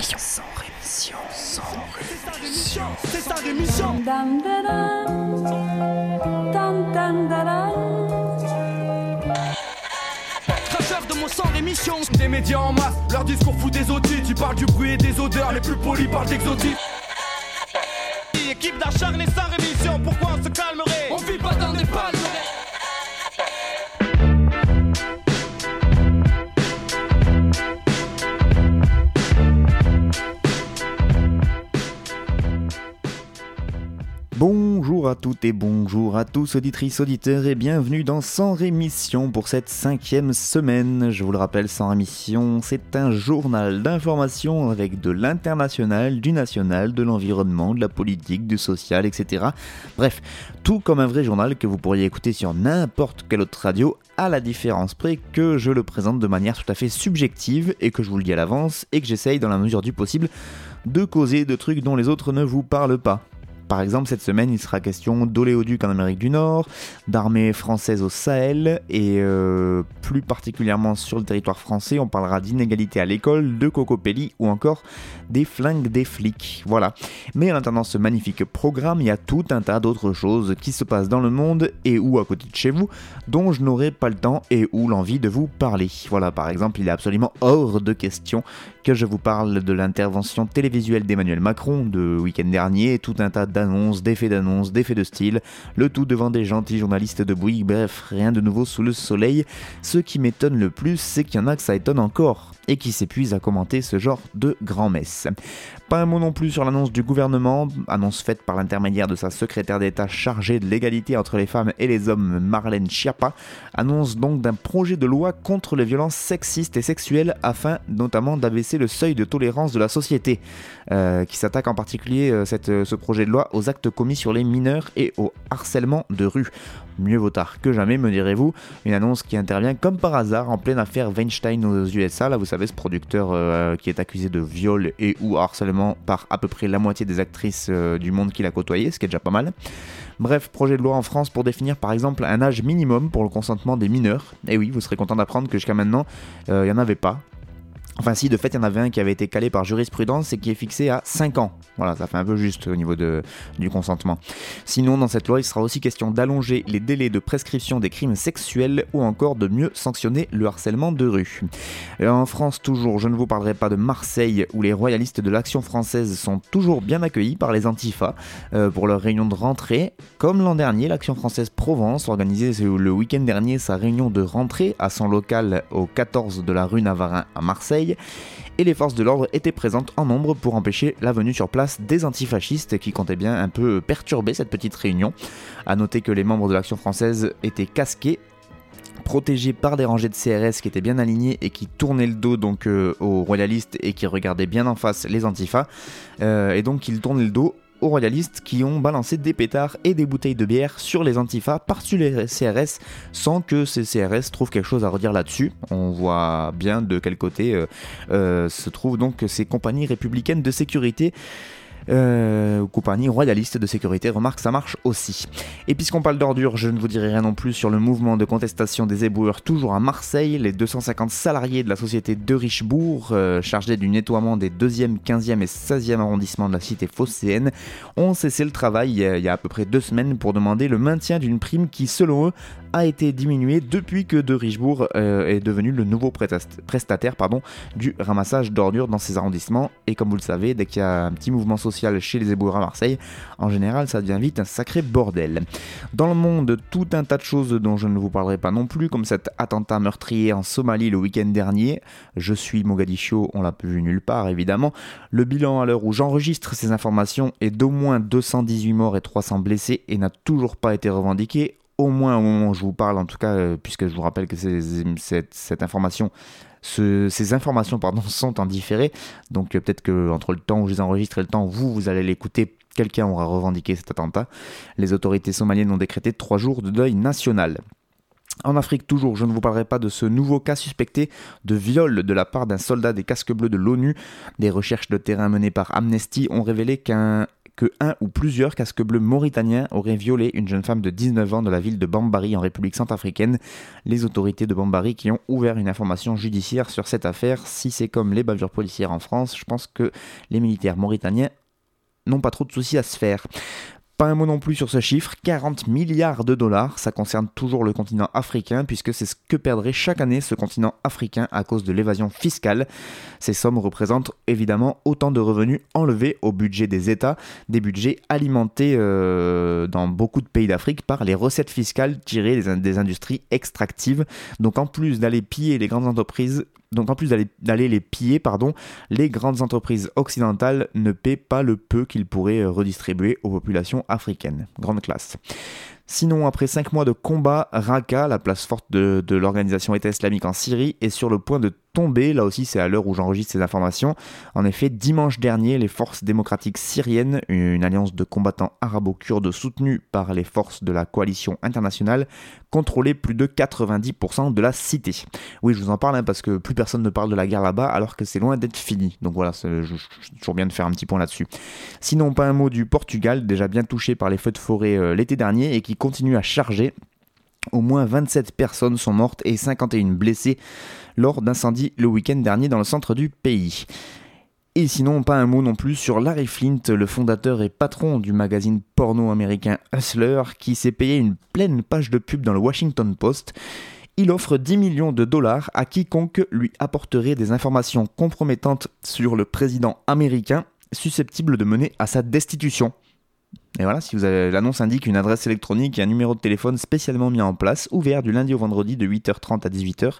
rémission. Sans rémission. Sans rémission. C'est sans rémission. Tracheur de mon sans rémission. Des médias en masse, leur discours fout des audits. Tu parles du bruit et des odeurs, les plus polis parlent d'exotiques. Équipe d'acharnés sans rémission, pourquoi on se calmerait? On vit pas dans des palmeraies. Bonjour à toutes et bonjour à tous, auditrices, auditeurs, et bienvenue dans Sans Rémission pour cette 5e semaine. Je vous le rappelle, Sans Rémission, c'est un journal d'information avec de l'international, du national, de l'environnement, de la politique, du social, etc. Bref, tout comme un vrai journal que vous pourriez écouter sur n'importe quelle autre radio, à la différence près que je le présente de manière tout à fait subjective et que je vous le dis à l'avance et que j'essaye dans la mesure du possible de causer de trucs dont les autres ne vous parlent pas. Par exemple, cette semaine, il sera question d'oléoduc en Amérique du Nord, d'armée française au Sahel, et plus particulièrement sur le territoire français, on parlera d'inégalité à l'école, de Kokopelli ou encore des flingues des flics. Voilà. Mais en attendant ce magnifique programme, il y a tout un tas d'autres choses qui se passent dans le monde et ou à côté de chez vous, dont je n'aurai pas le temps et ou l'envie de vous parler. Voilà, par exemple, il est absolument hors de question que je vous parle de l'intervention télévisuelle d'Emmanuel Macron de week-end dernier, tout un tas d'annonces, d'effets de style, le tout devant des gentils journalistes de Bouygues, bref, rien de nouveau sous le soleil. Ce qui m'étonne le plus, c'est qu'il y en a que ça étonne encore, et qui s'épuisent à commenter ce genre de grand-messe. Pas un mot non plus sur l'annonce du gouvernement, annonce faite par l'intermédiaire de sa secrétaire d'État chargée de l'égalité entre les femmes et les hommes, Marlène Schiappa, annonce donc d'un projet de loi contre les violences sexistes et sexuelles, afin notamment d'abaisser le seuil de tolérance de la société, qui s'attaque en particulier ce projet de loi aux actes commis sur les mineurs et au harcèlement de rue. Mieux vaut tard que jamais, me direz-vous, une annonce qui intervient comme par hasard en pleine affaire Weinstein aux USA. Là, vous savez, ce producteur qui est accusé de viol et ou harcèlement par à peu près la moitié des actrices du monde qu'il a côtoyé, ce qui est déjà pas mal. Bref, projet de loi en France pour définir par exemple un âge minimum pour le consentement des mineurs. Et oui, vous serez content d'apprendre que jusqu'à maintenant, il n'y en avait pas. Enfin si, de fait, il y en avait un qui avait été calé par jurisprudence et qui est fixé à 5 ans. Voilà, ça fait un peu juste au niveau du consentement. Sinon, dans cette loi, il sera aussi question d'allonger les délais de prescription des crimes sexuels ou encore de mieux sanctionner le harcèlement de rue. En France, toujours, je ne vous parlerai pas de Marseille, où les royalistes de l'Action française sont toujours bien accueillis par les Antifa pour leur réunion de rentrée. Comme l'an dernier, l'Action française Provence organisait le week-end dernier sa réunion de rentrée à son local au 14 de la rue Navarin à Marseille. Et les forces de l'ordre étaient présentes en nombre pour empêcher la venue sur place des antifascistes qui comptaient bien un peu perturber cette petite réunion. A noter que les membres de l'Action française étaient casqués, protégés par des rangées de CRS qui étaient bien alignés et qui tournaient le dos donc aux royalistes et qui regardaient bien en face les antifas. Et donc ils tournaient le dos aux royalistes qui ont balancé des pétards et des bouteilles de bière sur les antifas par-dessus les CRS sans que ces CRS trouvent quelque chose à redire là-dessus. On voit bien de quel côté se trouvent donc ces compagnies républicaines de sécurité. Compagnie royaliste de sécurité, remarque ça marche aussi. Et puisqu'on parle d'ordures, je ne vous dirai rien non plus sur le mouvement de contestation des éboueurs toujours à Marseille. Les 250 salariés de la société de Richebourg, chargés du nettoiement des 2e, 15e et 16e arrondissements de la cité phocéenne, ont cessé le travail il y a à peu près 2 semaines pour demander le maintien d'une prime qui, selon eux, a été diminuée depuis que de Richebourg est devenu le nouveau prestataire du ramassage d'ordures dans ces arrondissements. Et comme vous le savez, dès qu'il y a un petit mouvement social chez les éboueurs à Marseille, en général ça devient vite un sacré bordel. Dans le monde, tout un tas de choses dont je ne vous parlerai pas non plus, comme cet attentat meurtrier en Somalie le week-end dernier. Je suis Mogadiscio, on l'a vu nulle part évidemment. Le bilan à l'heure où j'enregistre ces informations est d'au moins 218 morts et 300 blessés et n'a toujours pas été revendiqué, au moins au moment où je vous parle en tout cas, puisque je vous rappelle que ces informations sont en différé, donc peut-être que entre le temps où je les enregistre et le temps où vous allez l'écouter, quelqu'un aura revendiqué cet attentat. Les autorités somaliennes ont décrété 3 jours de deuil national. En Afrique toujours, je ne vous parlerai pas de ce nouveau cas suspecté de viol de la part d'un soldat des casques bleus de l'ONU. Des recherches de terrain menées par Amnesty ont révélé que un ou plusieurs casques bleus mauritaniens auraient violé une jeune femme de 19 ans de la ville de Bambari en République centrafricaine. Les autorités de Bambari qui ont ouvert une information judiciaire sur cette affaire. Si c'est comme les bavures policières en France, je pense que les militaires mauritaniens n'ont pas trop de soucis à se faire. Pas un mot non plus sur ce chiffre, 40 milliards de dollars, ça concerne toujours le continent africain puisque c'est ce que perdrait chaque année ce continent africain à cause de l'évasion fiscale. Ces sommes représentent évidemment autant de revenus enlevés au budget des États, des budgets alimentés dans beaucoup de pays d'Afrique par les recettes fiscales tirées des industries extractives. Donc en plus d'aller piller les grandes entreprises, les grandes entreprises occidentales ne paient pas le peu qu'ils pourraient redistribuer aux populations africaines. Grande classe. Sinon, après 5 mois de combat, Raqqa, la place forte de l'organisation État islamique en Syrie, est sur le point de tomber. Là aussi, c'est à l'heure où j'enregistre ces informations. En effet, dimanche dernier, les forces démocratiques syriennes, une alliance de combattants arabo-kurdes soutenue par les forces de la coalition internationale, contrôlaient plus de 90% de la cité. Oui, je vous en parle parce que plus personne ne parle de la guerre là-bas alors que c'est loin d'être fini. Donc voilà, c'est toujours bien de faire un petit point là-dessus. Sinon, pas un mot du Portugal, déjà bien touché par les feux de forêt l'été dernier et qui continue à charger. Au moins 27 personnes sont mortes et 51 blessées lors d'incendies le week-end dernier dans le centre du pays. Et sinon, pas un mot non plus sur Larry Flint, le fondateur et patron du magazine porno américain Hustler, qui s'est payé une pleine page de pub dans le Washington Post. Il offre 10 millions de dollars à quiconque lui apporterait des informations compromettantes sur le président américain susceptibles de mener à sa destitution. Et voilà, si vous avez, l'annonce indique une adresse électronique et un numéro de téléphone spécialement mis en place, ouvert du lundi au vendredi de 8h30 à 18h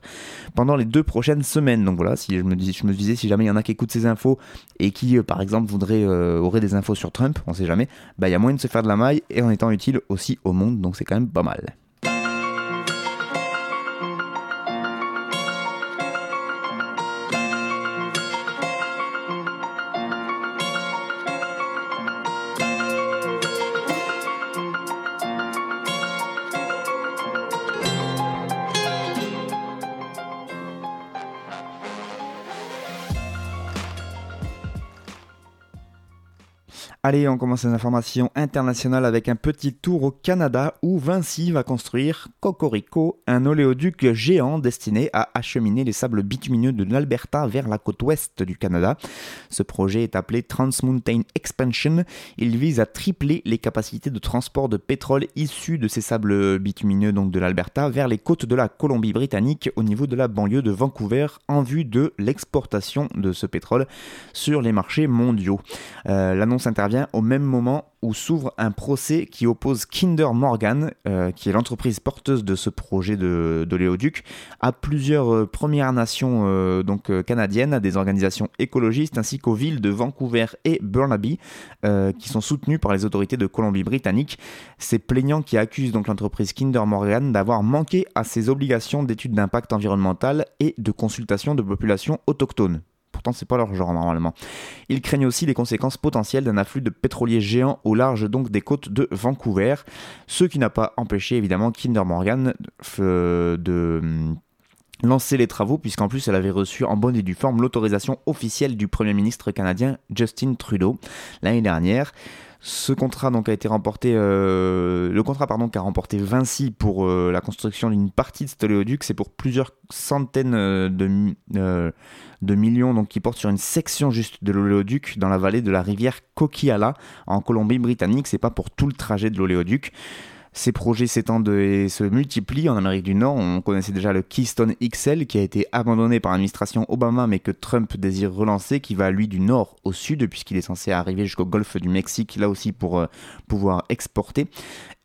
pendant les 2 prochaines semaines. Donc voilà, si je me disais si jamais il y en a qui écoutent ces infos et qui par exemple auraient des infos sur Trump, on sait jamais, il y a moyen de se faire de la maille et en étant utile aussi au monde, donc c'est quand même pas mal. Allez, on commence les informations internationales avec un petit tour au Canada où Vinci va construire, cocorico, un oléoduc géant destiné à acheminer les sables bitumineux de l'Alberta vers la côte ouest du Canada. Ce projet est appelé Trans Mountain Expansion. Il vise à tripler les capacités de transport de pétrole issu de ces sables bitumineux donc de l'Alberta vers les côtes de la Colombie-Britannique au niveau de la banlieue de Vancouver en vue de l'exportation de ce pétrole sur les marchés mondiaux. L'annonce intervient au même moment où s'ouvre un procès qui oppose Kinder Morgan, qui est l'entreprise porteuse de ce projet d'oléoduc, à plusieurs Premières Nations canadiennes, à des organisations écologistes, ainsi qu'aux villes de Vancouver et Burnaby, qui sont soutenues par les autorités de Colombie-Britannique. Ces plaignants qui accusent donc l'entreprise Kinder Morgan d'avoir manqué à ses obligations d'études d'impact environnemental et de consultation de populations autochtones. Pourtant, c'est pas leur genre normalement. Ils craignent aussi les conséquences potentielles d'un afflux de pétroliers géants au large donc des côtes de Vancouver, ce qui n'a pas empêché évidemment Kinder Morgan de lancer les travaux, puisqu'en plus elle avait reçu en bonne et due forme l'autorisation officielle du Premier ministre canadien Justin Trudeau l'année dernière. Ce contrat donc qu'a remporté Vinci pour la construction d'une partie de cet oléoduc, c'est pour plusieurs centaines de millions donc, qui portent sur une section juste de l'oléoduc dans la vallée de la rivière Coquihalla en Colombie-Britannique. C'est pas pour tout le trajet de l'oléoduc. Ces projets s'étendent et se multiplient en Amérique du Nord. On connaissait déjà le Keystone XL qui a été abandonné par l'administration Obama mais que Trump désire relancer, qui va lui du nord au sud puisqu'il est censé arriver jusqu'au golfe du Mexique, là aussi pour pouvoir exporter.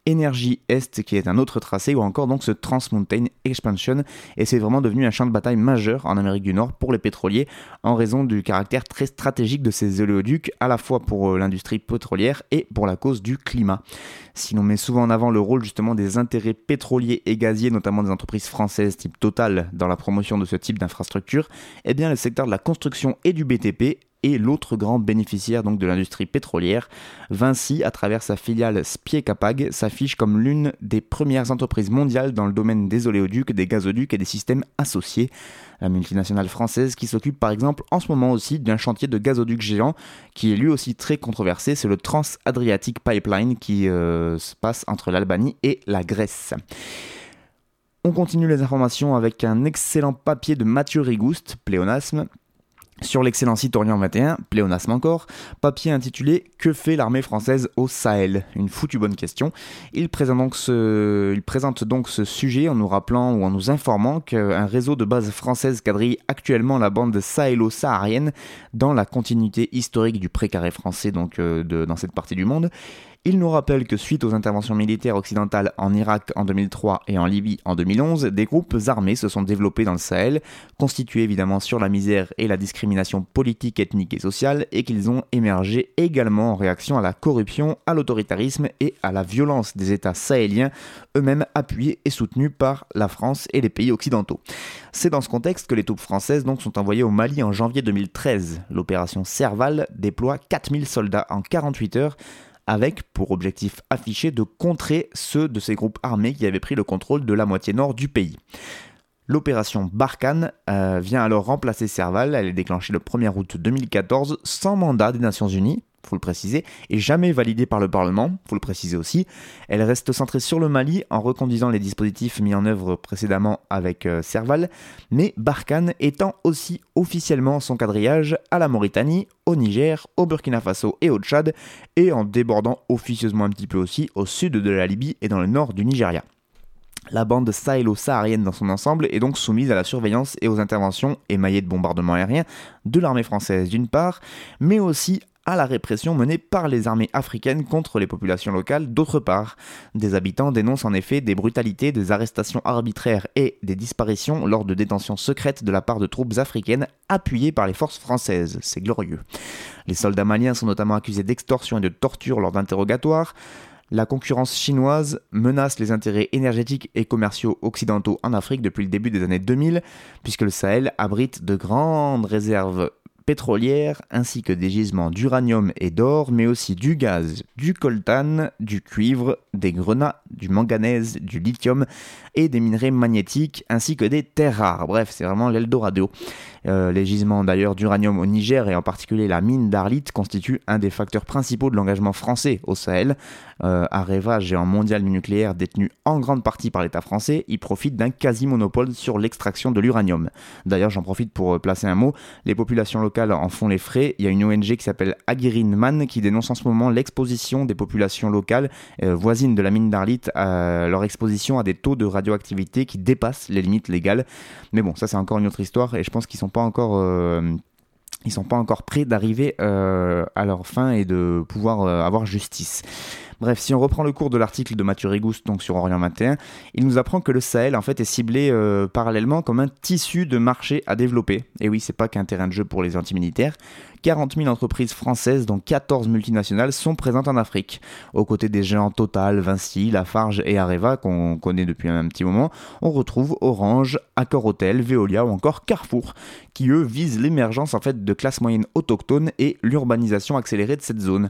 Énergie Est qui est un autre tracé, ou encore donc ce Trans Mountain Expansion, et c'est vraiment devenu un champ de bataille majeur en Amérique du Nord pour les pétroliers en raison du caractère très stratégique de ces oléoducs à la fois pour l'industrie pétrolière et pour la cause du climat. Si l'on met souvent en avant le rôle justement des intérêts pétroliers et gaziers, notamment des entreprises françaises type Total dans la promotion de ce type d'infrastructure, eh bien le secteur de la construction et du BTP et l'autre grande bénéficiaire donc de l'industrie pétrolière. Vinci, à travers sa filiale Spie Capag, s'affiche comme l'une des premières entreprises mondiales dans le domaine des oléoducs, des gazoducs et des systèmes associés. La multinationale française qui s'occupe par exemple en ce moment aussi d'un chantier de gazoduc géant qui est lui aussi très controversé, c'est le Trans Adriatic Pipeline qui se passe entre l'Albanie et la Grèce. On continue les informations avec un excellent papier de Mathieu Rigouste, pléonasme, sur l'excellent site Orient 21, pléonasme encore, papier intitulé « Que fait l'armée française au Sahel ?» Une foutue bonne question. Il présente donc ce sujet en nous rappelant ou en nous informant qu'un réseau de bases françaises quadrille actuellement la bande sahélo-saharienne dans la continuité historique du pré-carré français donc, dans cette partie du monde. Il nous rappelle que suite aux interventions militaires occidentales en Irak en 2003 et en Libye en 2011, des groupes armés se sont développés dans le Sahel, constitués évidemment sur la misère et la discrimination politique, ethnique et sociale, et qu'ils ont émergé également en réaction à la corruption, à l'autoritarisme et à la violence des États sahéliens, eux-mêmes appuyés et soutenus par la France et les pays occidentaux. C'est dans ce contexte que les troupes françaises donc, sont envoyées au Mali en janvier 2013. L'opération Serval déploie 4000 soldats en 48 heures, avec pour objectif affiché de contrer ceux de ces groupes armés qui avaient pris le contrôle de la moitié nord du pays. L'opération Barkhane vient alors remplacer Serval, elle est déclenchée le 1er août 2014 sans mandat des Nations Unies, faut le préciser, et jamais validée par le Parlement, faut le préciser aussi. Elle reste centrée sur le Mali en reconduisant les dispositifs mis en œuvre précédemment avec Serval, mais Barkhane étend aussi officiellement son quadrillage à la Mauritanie, au Niger, au Burkina Faso et au Tchad, et en débordant officieusement un petit peu aussi au sud de la Libye et dans le nord du Nigeria. La bande sahélo-saharienne dans son ensemble est donc soumise à la surveillance et aux interventions émaillées de bombardements aériens de l'armée française d'une part, mais aussi à la répression menée par les armées africaines contre les populations locales d'autre part. Des habitants dénoncent en effet des brutalités, des arrestations arbitraires et des disparitions lors de détentions secrètes de la part de troupes africaines appuyées par les forces françaises. C'est glorieux. Les soldats maliens sont notamment accusés d'extorsion et de torture lors d'interrogatoires. La concurrence chinoise menace les intérêts énergétiques et commerciaux occidentaux en Afrique depuis le début des années 2000, puisque le Sahel abrite de grandes réserves pétrolières ainsi que des gisements d'uranium et d'or, mais aussi du gaz, du coltan, du cuivre, des grenats, du manganèse, du lithium et des minerais magnétiques ainsi que des terres rares. Bref, c'est vraiment l'Eldorado. Les gisements d'ailleurs d'uranium au Niger et en particulier la mine d'Arlit constituent un des facteurs principaux de l'engagement français au Sahel. Areva, géant mondial du nucléaire détenu en grande partie par l'État français, y profite d'un quasi-monopole sur l'extraction de l'uranium. D'ailleurs, j'en profite pour placer un mot, les populations locales en font les frais. Il y a une ONG qui s'appelle Aguirine Man qui dénonce en ce moment l'exposition des populations locales voisines de la mine d'Arlit, leur exposition à des taux de radioactivité qui dépassent les limites légales. Mais bon, ça c'est encore une autre histoire et je pense qu'ils sont pas encore prêts d'arriver à leur fin et de pouvoir avoir justice. Bref, si on reprend le cours de l'article de Mathieu Rigouste, donc sur Orient 21, il nous apprend que le Sahel en fait est ciblé parallèlement comme un tissu de marché à développer. Et oui, c'est pas qu'un terrain de jeu pour les antimilitaires. 40 000 entreprises françaises, dont 14 multinationales, sont présentes en Afrique. Aux côtés des géants Total, Vinci, Lafarge et Areva, qu'on connaît depuis un petit moment, on retrouve Orange, Accor Hotel, Veolia ou encore Carrefour, qui eux visent l'émergence en fait de classes moyennes autochtones et l'urbanisation accélérée de cette zone.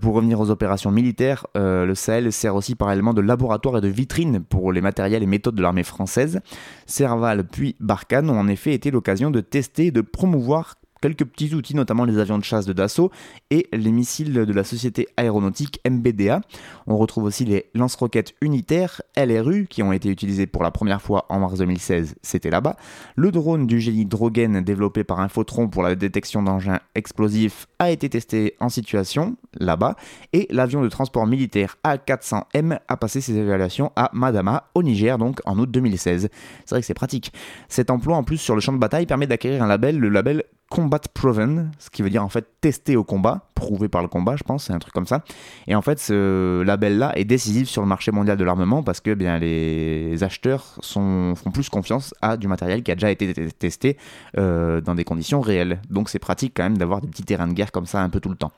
Pour revenir aux opérations militaires, le Sahel sert aussi parallèlement de laboratoire et de vitrine pour les matériels et méthodes de l'armée française. Serval puis Barkhane ont en effet été l'occasion de tester et de promouvoir quelques petits outils, notamment les avions de chasse de Dassault et les missiles de la société aéronautique MBDA. On retrouve aussi les lance-roquettes unitaires LRU qui ont été utilisés pour la première fois en mars 2016, c'était là-bas. Le drone du génie Drogen développé par Infotron pour la détection d'engins explosifs a été testé en situation, là-bas. Et l'avion de transport militaire A400M a passé ses évaluations à Madama, au Niger, donc en août 2016. C'est vrai que c'est pratique. Cet emploi en plus sur le champ de bataille permet d'acquérir un label, le label Combat Proven, ce qui veut dire en fait testé au combat, prouvé par le combat je pense, c'est un truc comme ça. Et en fait ce label-là est décisif sur le marché mondial de l'armement parce que bien, les acheteurs font plus confiance à du matériel qui a déjà été testé dans des conditions réelles. Donc c'est pratique quand même d'avoir des petits terrains de guerre comme ça un peu tout le temps.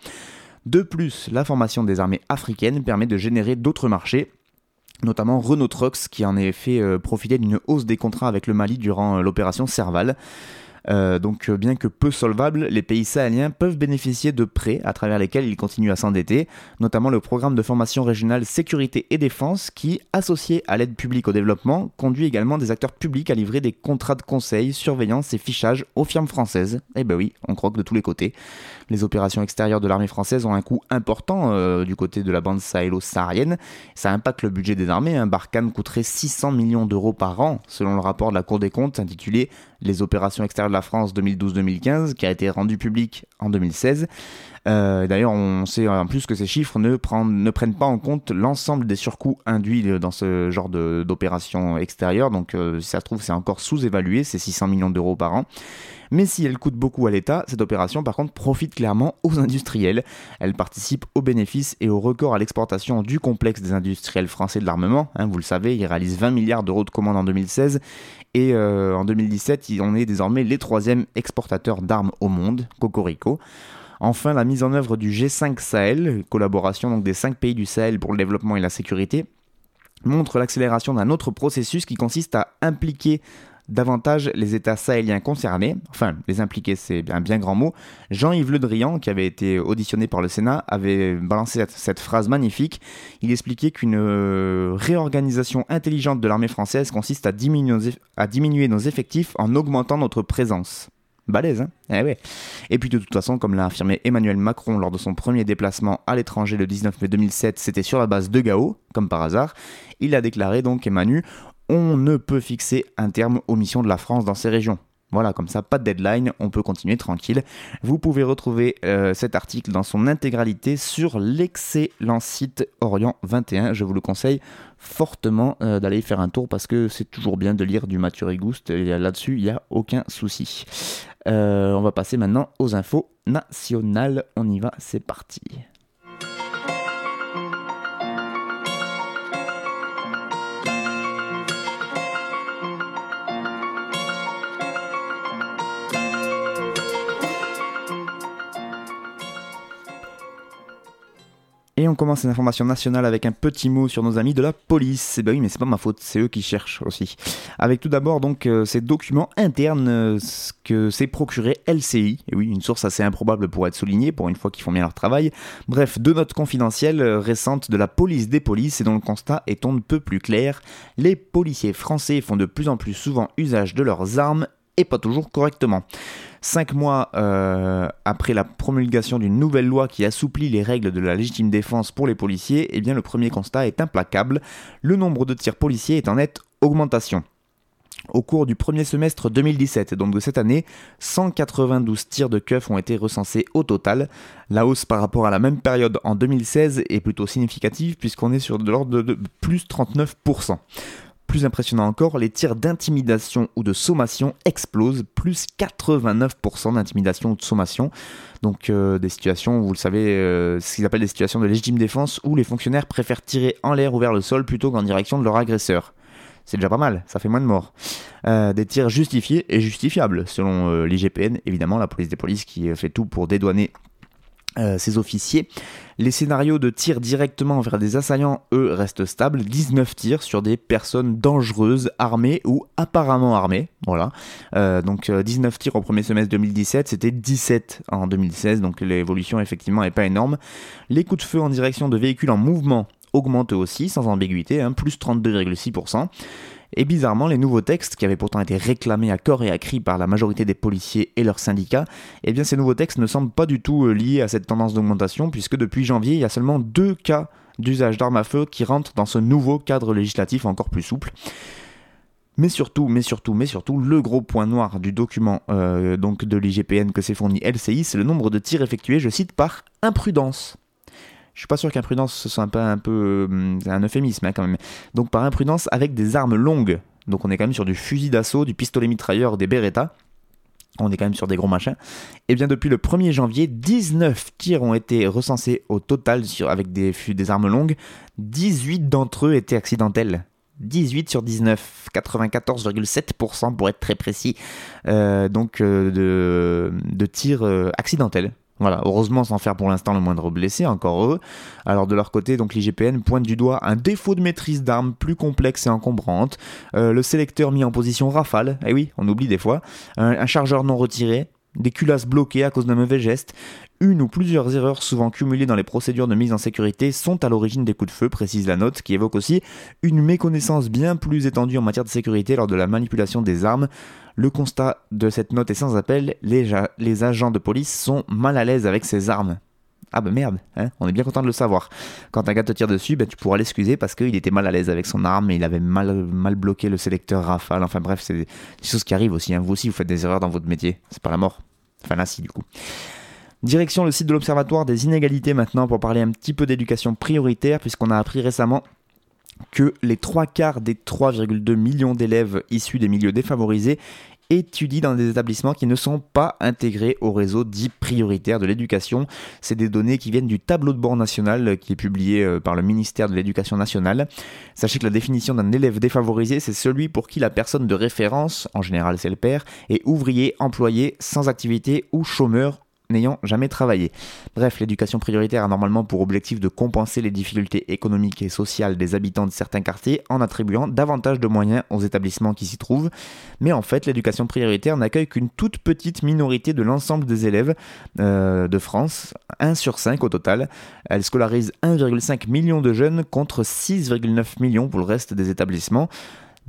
De plus, la formation des armées africaines permet de générer d'autres marchés, notamment Renault Trucks qui en a fait profiter d'une hausse des contrats avec le Mali durant l'opération Serval. Donc bien que peu solvables, les pays sahéliens peuvent bénéficier de prêts à travers lesquels ils continuent à s'endetter, notamment le programme de formation régionale sécurité et défense qui, associé à l'aide publique au développement, conduit également des acteurs publics à livrer des contrats de conseil, surveillance et fichage aux firmes françaises. Eh ben oui, on croque de tous les côtés. Les opérations extérieures de l'armée française ont un coût important du côté de la bande sahélo-saharienne. Ça impacte le budget des armées. Barkhane coûterait 600 millions d'euros par an, selon le rapport de la Cour des comptes intitulé « Les opérations extérieures de la France 2012-2015 » qui a été rendu public en 2016. D'ailleurs, on sait en plus que ces chiffres ne prennent pas en compte l'ensemble des surcoûts induits dans ce genre d'opérations extérieures. Donc si ça se trouve, c'est encore sous-évalué, c'est 600 millions d'euros par an. Mais si elle coûte beaucoup à l'État, cette opération par contre profite clairement aux industriels. Elle participe aux bénéfices et au record à l'exportation du complexe des industriels français de l'armement. Vous le savez, ils réalisent 20 milliards d'euros de commandes en 2016 et en 2017, on est désormais les troisièmes exportateurs d'armes au monde, cocorico. Enfin, la mise en œuvre du G5 Sahel, collaboration donc des 5 pays du Sahel pour le développement et la sécurité, montre l'accélération d'un autre processus qui consiste à impliquer davantage les États sahéliens concernés. Enfin, les impliquer, c'est un bien grand mot. Jean-Yves Le Drian, qui avait été auditionné par le Sénat, avait balancé cette phrase magnifique. Il expliquait qu'une réorganisation intelligente de l'armée française consiste à diminuer nos effectifs en augmentant notre présence. Balèze, hein ? Eh ouais. Et puis de toute façon, comme l'a affirmé Emmanuel Macron lors de son premier déplacement à l'étranger le 19 mai 2007, c'était sur la base de Gao, comme par hasard. Il a déclaré donc, Emmanuel, on ne peut fixer un terme aux missions de la France dans ces régions. Voilà, comme ça, pas de deadline, on peut continuer tranquille. Vous pouvez retrouver cet article dans son intégralité sur l'excellent site Orient 21. Je vous le conseille fortement d'aller faire un tour parce que c'est toujours bien de lire du Mathieu Rigouste. Là-dessus, il n'y a aucun souci. On va passer maintenant aux infos nationales. On y va, c'est parti. Et on commence les informations nationales avec un petit mot sur nos amis de la police. Eh ben oui, mais c'est pas ma faute, c'est eux qui cherchent aussi. Avec tout d'abord donc ces documents internes que s'est procuré LCI. Et oui, une source assez improbable pour être soulignée, pour une fois qu'ils font bien leur travail. Bref, deux notes confidentielles récentes de la police des polices et dont le constat est on ne peut plus clair. Les policiers français font de plus en plus souvent usage de leurs armes et pas toujours correctement. 5 mois après la promulgation d'une nouvelle loi qui assouplit les règles de la légitime défense pour les policiers, eh bien le premier constat est implacable. Le nombre de tirs policiers est en nette augmentation. Au cours du premier semestre 2017, donc de cette année, 192 tirs de keuf ont été recensés au total. La hausse par rapport à la même période en 2016 est plutôt significative puisqu'on est sur de l'ordre de plus 39%. Plus impressionnant encore, les tirs d'intimidation ou de sommation explosent, plus 89% d'intimidation ou de sommation. Donc des situations, vous le savez, ce qu'ils appellent des situations de légitime défense où les fonctionnaires préfèrent tirer en l'air ou vers le sol plutôt qu'en direction de leur agresseur. C'est déjà pas mal, ça fait moins de morts. Des tirs justifiés et justifiables, selon l'IGPN, évidemment, la police des polices qui fait tout pour dédouaner ses officiers. Les scénarios de tirs directement vers des assaillants, eux, restent stables. 19 tirs sur des personnes dangereuses, armées ou apparemment armées. Voilà. Donc 19 tirs au premier semestre 2017, c'était 17 en 2016, donc l'évolution effectivement n'est pas énorme. Les coups de feu en direction de véhicules en mouvement augmentent aussi, sans ambiguïté, plus 32,6%. Et bizarrement, les nouveaux textes, qui avaient pourtant été réclamés à corps et à cri par la majorité des policiers et leurs syndicats, eh bien ces nouveaux textes ne semblent pas du tout liés à cette tendance d'augmentation, puisque depuis janvier, il y a seulement 2 cas d'usage d'armes à feu qui rentrent dans ce nouveau cadre législatif encore plus souple. Mais surtout, le gros point noir du document donc de l'IGPN que s'est fourni LCI, c'est le nombre de tirs effectués, je cite, par imprudence. Je suis pas sûr qu'imprudence ce soit un peu un euphémisme quand même. Donc par imprudence avec des armes longues. Donc on est quand même sur du fusil d'assaut, du pistolet mitrailleur, des Beretta. On est quand même sur des gros machins. Et bien depuis le 1er janvier, 19 tirs ont été recensés au total avec des armes longues. 18 d'entre eux étaient accidentels. 18 sur 19, 94,7% pour être très précis, donc de tirs accidentels. Voilà, heureusement sans faire pour l'instant le moindre blessé, encore eux. Alors de leur côté, donc l'IGPN pointe du doigt un défaut de maîtrise d'armes plus complexe et encombrante, le sélecteur mis en position rafale, eh oui, on oublie des fois, un chargeur non retiré, des culasses bloquées à cause d'un mauvais geste, une ou plusieurs erreurs souvent cumulées dans les procédures de mise en sécurité sont à l'origine des coups de feu, précise la note, qui évoque aussi une méconnaissance bien plus étendue en matière de sécurité lors de la manipulation des armes. Le constat de cette note est sans appel, les agents de police sont mal à l'aise avec ces armes. Ah bah merde, hein, on est bien content de le savoir. Quand un gars te tire dessus, bah tu pourras l'excuser parce qu'il était mal à l'aise avec son arme et il avait mal bloqué le sélecteur rafale. Enfin bref, c'est des choses qui arrivent aussi, hein. Vous aussi vous faites des erreurs dans votre métier, c'est pas la mort. Enfin là si du coup. Direction le site de l'Observatoire des inégalités maintenant pour parler un petit peu d'éducation prioritaire puisqu'on a appris récemment que les 3/4 des 3,2 millions d'élèves issus des milieux défavorisés étudient dans des établissements qui ne sont pas intégrés au réseau dit prioritaire de l'éducation. C'est des données qui viennent du tableau de bord national qui est publié par le ministère de l'Éducation nationale. Sachez que la définition d'un élève défavorisé, c'est celui pour qui la personne de référence, en général c'est le père, est ouvrier, employé, sans activité ou chômeur n'ayant jamais travaillé. Bref, l'éducation prioritaire a normalement pour objectif de compenser les difficultés économiques et sociales des habitants de certains quartiers en attribuant davantage de moyens aux établissements qui s'y trouvent. Mais en fait, l'éducation prioritaire n'accueille qu'une toute petite minorité de l'ensemble des élèves de France, 1 sur 5 au total. Elle scolarise 1,5 million de jeunes contre 6,9 millions pour le reste des établissements.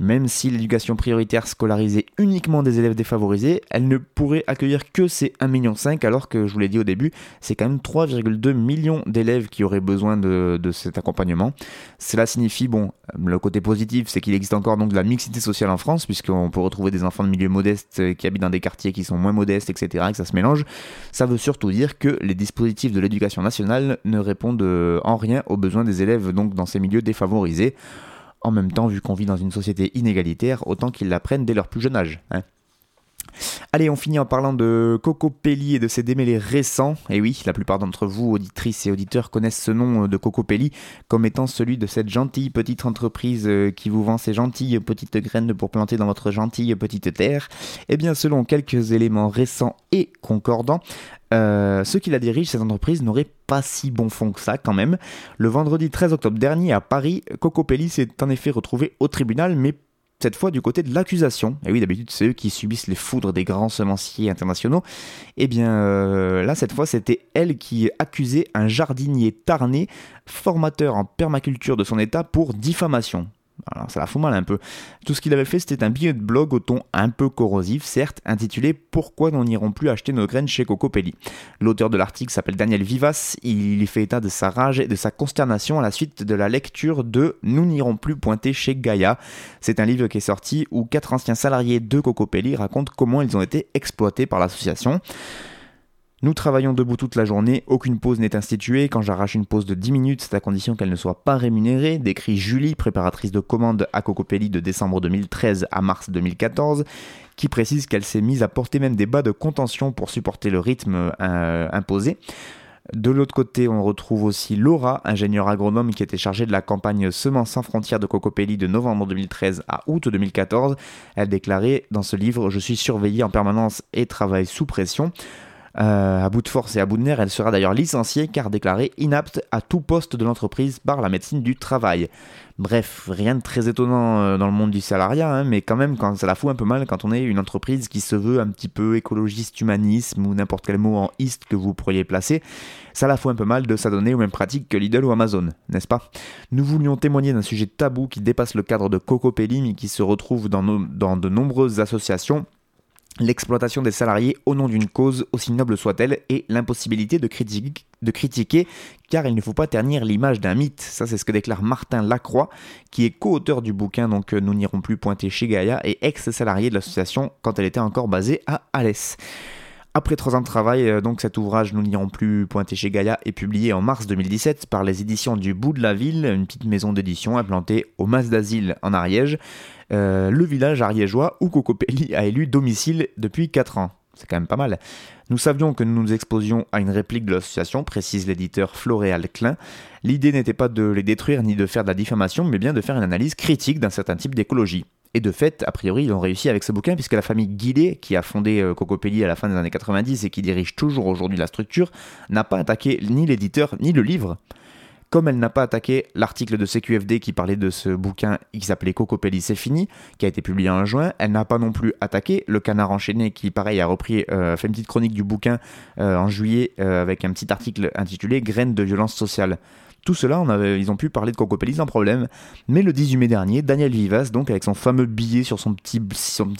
Même si l'éducation prioritaire scolarisait uniquement des élèves défavorisés, elle ne pourrait accueillir que ces 1,5 million, alors que, je vous l'ai dit au début, c'est quand même 3,2 millions d'élèves qui auraient besoin de cet accompagnement. Cela signifie, bon, le côté positif, c'est qu'il existe encore donc de la mixité sociale en France, puisqu'on peut retrouver des enfants de milieux modestes qui habitent dans des quartiers qui sont moins modestes, etc., et que ça se mélange. Ça veut surtout dire que les dispositifs de l'éducation nationale ne répondent en rien aux besoins des élèves donc dans ces milieux défavorisés. En même temps, vu qu'on vit dans une société inégalitaire, autant qu'ils l'apprennent dès leur plus jeune âge. Hein. Allez, on finit en parlant de Kokopelli et de ses démêlés récents. Et oui, la plupart d'entre vous, auditrices et auditeurs, connaissent ce nom de Kokopelli comme étant celui de cette gentille petite entreprise qui vous vend ces gentilles petites graines pour planter dans votre gentille petite terre. Eh bien, selon quelques éléments récents et concordants, ceux qui la dirigent, cette entreprise, n'auraient pas si bon fond que ça quand même. Le vendredi 13 octobre dernier à Paris, Kokopelli s'est en effet retrouvé au tribunal, mais cette fois du côté de l'accusation. Et oui, d'habitude, c'est eux qui subissent les foudres des grands semenciers internationaux. Eh bien, là, cette fois, c'était elle qui accusait un jardinier tarné, formateur en permaculture de son état, pour diffamation. Alors ça la fout mal un peu. Tout ce qu'il avait fait, c'était un billet de blog au ton un peu corrosif, certes, intitulé « Pourquoi nous n'irons plus acheter nos graines chez Kokopelli ?» L'auteur de l'article s'appelle Daniel Vivas, il y fait état de sa rage et de sa consternation à la suite de la lecture de « Nous n'irons plus pointer chez Gaïa ». C'est un livre qui est sorti où 4 anciens salariés de Kokopelli racontent comment ils ont été exploités par l'association. Nous travaillons debout toute la journée, aucune pause n'est instituée. Quand j'arrache une pause de 10 minutes, c'est à condition qu'elle ne soit pas rémunérée, décrit Julie, préparatrice de commandes à Kokopelli de décembre 2013 à mars 2014, qui précise qu'elle s'est mise à porter même des bas de contention pour supporter le rythme imposé. De l'autre côté, on retrouve aussi Laura, ingénieure agronome qui était chargée de la campagne Semences sans frontières de Kokopelli de novembre 2013 à août 2014. Elle déclarait dans ce livre « Je suis surveillée en permanence et travaille sous pression ». À bout de force et à bout de nerfs, elle sera d'ailleurs licenciée car déclarée inapte à tout poste de l'entreprise par la médecine du travail. Bref, rien de très étonnant dans le monde du salariat, hein, mais quand même, quand ça la fout un peu mal quand on est une entreprise qui se veut un petit peu écologiste, humanisme ou n'importe quel mot en « iste » que vous pourriez placer, ça la fout un peu mal de s'adonner aux mêmes pratiques que Lidl ou Amazon, n'est-ce pas ? Nous voulions témoigner d'un sujet tabou qui dépasse le cadre de Kokopelli mais qui se retrouve dans de nombreuses associations. L'exploitation des salariés au nom d'une cause, aussi noble soit-elle, et l'impossibilité de critiquer, car il ne faut pas ternir l'image d'un mythe. Ça, c'est ce que déclare Martin Lacroix, qui est co-auteur du bouquin donc Nous n'irons plus pointer chez Gaïa et ex-salarié de l'association quand elle était encore basée à Alès. Après 3 ans de travail, donc cet ouvrage Nous n'irons plus pointer chez Gaïa est publié en mars 2017 par les éditions du Bout de la Ville, une petite maison d'édition implantée au Mas d'Azil en Ariège, le village ariégeois où Kokopelli a élu domicile depuis 4 ans. C'est quand même pas mal. Nous savions que nous nous exposions à une réplique de l'association, précise l'éditeur Floréal Klein. L'idée n'était pas de les détruire ni de faire de la diffamation, mais bien de faire une analyse critique d'un certain type d'écologie. Et de fait, a priori, ils ont réussi avec ce bouquin, puisque la famille Guillet, qui a fondé Kokopelli à la fin des années 90 et qui dirige toujours aujourd'hui la structure, n'a pas attaqué ni l'éditeur ni le livre. Comme elle n'a pas attaqué l'article de CQFD qui parlait de ce bouquin qui s'appelait Kokopelli, c'est fini, qui a été publié en juin, elle n'a pas non plus attaqué Le Canard Enchaîné qui, pareil, a repris, fait une petite chronique du bouquin en juillet avec un petit article intitulé « Graines de violence sociale ». Tout cela, ils ont pu parler de Kokopelli sans problème. Mais le 18 mai dernier, Daniel Vivas, donc avec son fameux billet sur son petit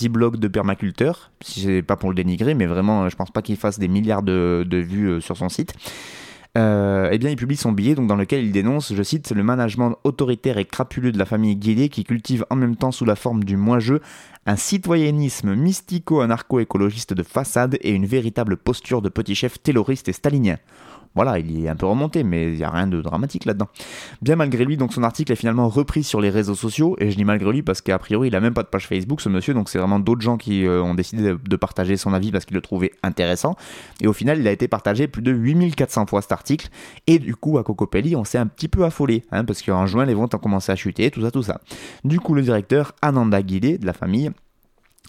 blog de permaculteur, si c'est pas pour le dénigrer, mais vraiment, je pense pas qu'il fasse des milliards de vues sur son site, eh bien, il publie son billet donc, dans lequel il dénonce, je cite, le management autoritaire et crapuleux de la famille Guillet qui cultive en même temps sous la forme du moi-je un citoyennisme mystico-anarcho-écologiste de façade et une véritable posture de petit chef tayloriste et stalinien. Voilà, il est un peu remonté, mais il n'y a rien de dramatique là-dedans. Bien malgré lui, donc son article est finalement repris sur les réseaux sociaux, et je dis malgré lui parce qu'a priori, il n'a même pas de page Facebook, ce monsieur, donc c'est vraiment d'autres gens qui ont décidé de partager son avis parce qu'ils le trouvaient intéressant, et au final, il a été partagé plus de 8400 fois cet article, et du coup, à Kokopelli, on s'est un petit peu affolé, hein, parce qu'en juin, les ventes ont commencé à chuter, tout ça. Du coup, le directeur Ananda Guillet, de la famille,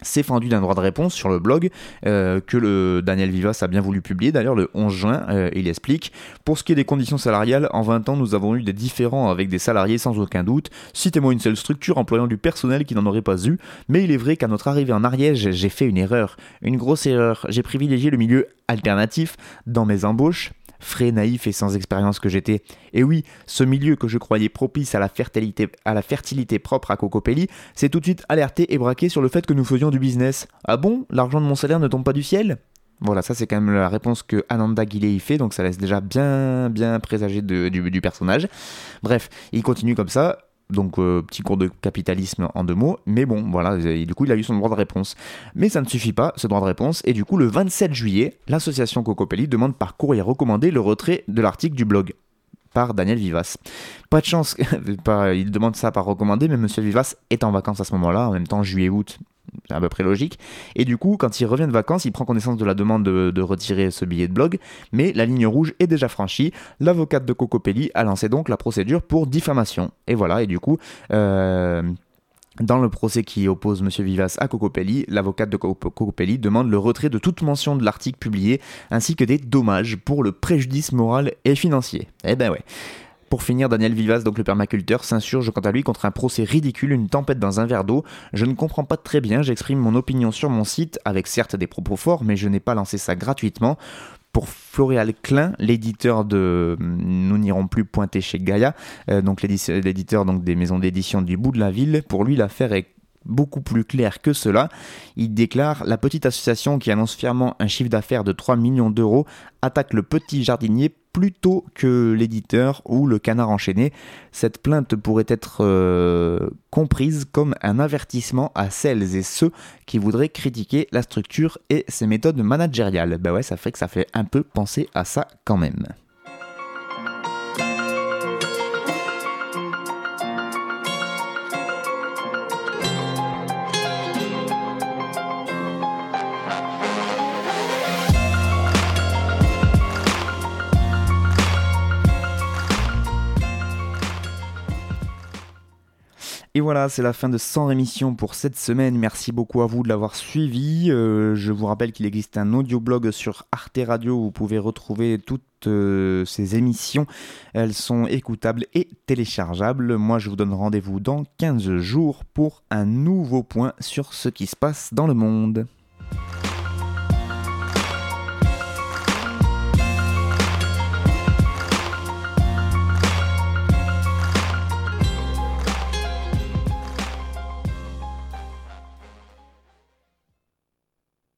s'est fendu d'un droit de réponse sur le blog que le Daniel Vivas a bien voulu publier. D'ailleurs, le 11 juin, il explique « Pour ce qui est des conditions salariales, en 20 ans, nous avons eu des différends avec des salariés sans aucun doute. Citez-moi une seule structure employant du personnel qui n'en aurait pas eu. Mais il est vrai qu'à notre arrivée en Ariège, j'ai fait une erreur. Une grosse erreur. J'ai privilégié le milieu alternatif dans mes embauches. » Frais, naïf et sans expérience que j'étais. Et oui, ce milieu que je croyais propice à la fertilité propre à Kokopelli s'est tout de suite alerté et braqué sur le fait que nous faisions du business. Ah bon, l'argent de mon salaire ne tombe pas du ciel ? Voilà, ça c'est quand même la réponse que Ananda Guillet y fait, donc ça laisse déjà bien présager du personnage. Bref, il continue comme ça. Donc petit cours de capitalisme en deux mots, mais bon voilà, du coup il a eu son droit de réponse. Mais ça ne suffit pas, ce droit de réponse, et du coup le 27 juillet, l'association Kokopelli demande par courrier recommandé le retrait de l'article du blog par Daniel Vivas. Pas de chance, il demande ça par recommandé, mais monsieur Vivas est en vacances à ce moment-là, en même temps juillet-août. C'est à peu près logique, et du coup quand il revient de vacances il prend connaissance de la demande de retirer ce billet de blog, mais la ligne rouge est déjà franchie, l'avocate de Kokopelli a lancé donc la procédure pour diffamation, et voilà, et du coup dans le procès qui oppose M. Vivas à Kokopelli, l'avocate de Kokopelli demande le retrait de toute mention de l'article publié, ainsi que des dommages pour le préjudice moral et financier. Eh ben ouais. Pour finir, Daniel Vivas, donc le permaculteur, s'insurge quant à lui contre un procès ridicule, une tempête dans un verre d'eau. Je ne comprends pas très bien, j'exprime mon opinion sur mon site, avec certes des propos forts, mais je n'ai pas lancé ça gratuitement. Pour Floréal Klein, l'éditeur de Nous n'irons plus pointer chez Gaïa, donc l'éditeur donc, des maisons d'édition du bout de la ville, pour lui l'affaire est beaucoup plus clair que cela. Il déclare « La petite association qui annonce fièrement un chiffre d'affaires de 3 millions d'euros attaque le petit jardinier plutôt que l'éditeur ou le canard enchaîné. Cette plainte pourrait être comprise comme un avertissement à celles et ceux qui voudraient critiquer la structure et ses méthodes managériales. » Ben ouais, ça fait un peu penser à ça quand même. Et voilà, c'est la fin de Sans Rémission pour cette semaine. Merci beaucoup à vous de l'avoir suivi. Je vous rappelle qu'il existe un audioblog sur Arte Radio où vous pouvez retrouver toutes ces émissions. Elles sont écoutables et téléchargeables. Moi, je vous donne rendez-vous dans 15 jours pour un nouveau point sur ce qui se passe dans le monde.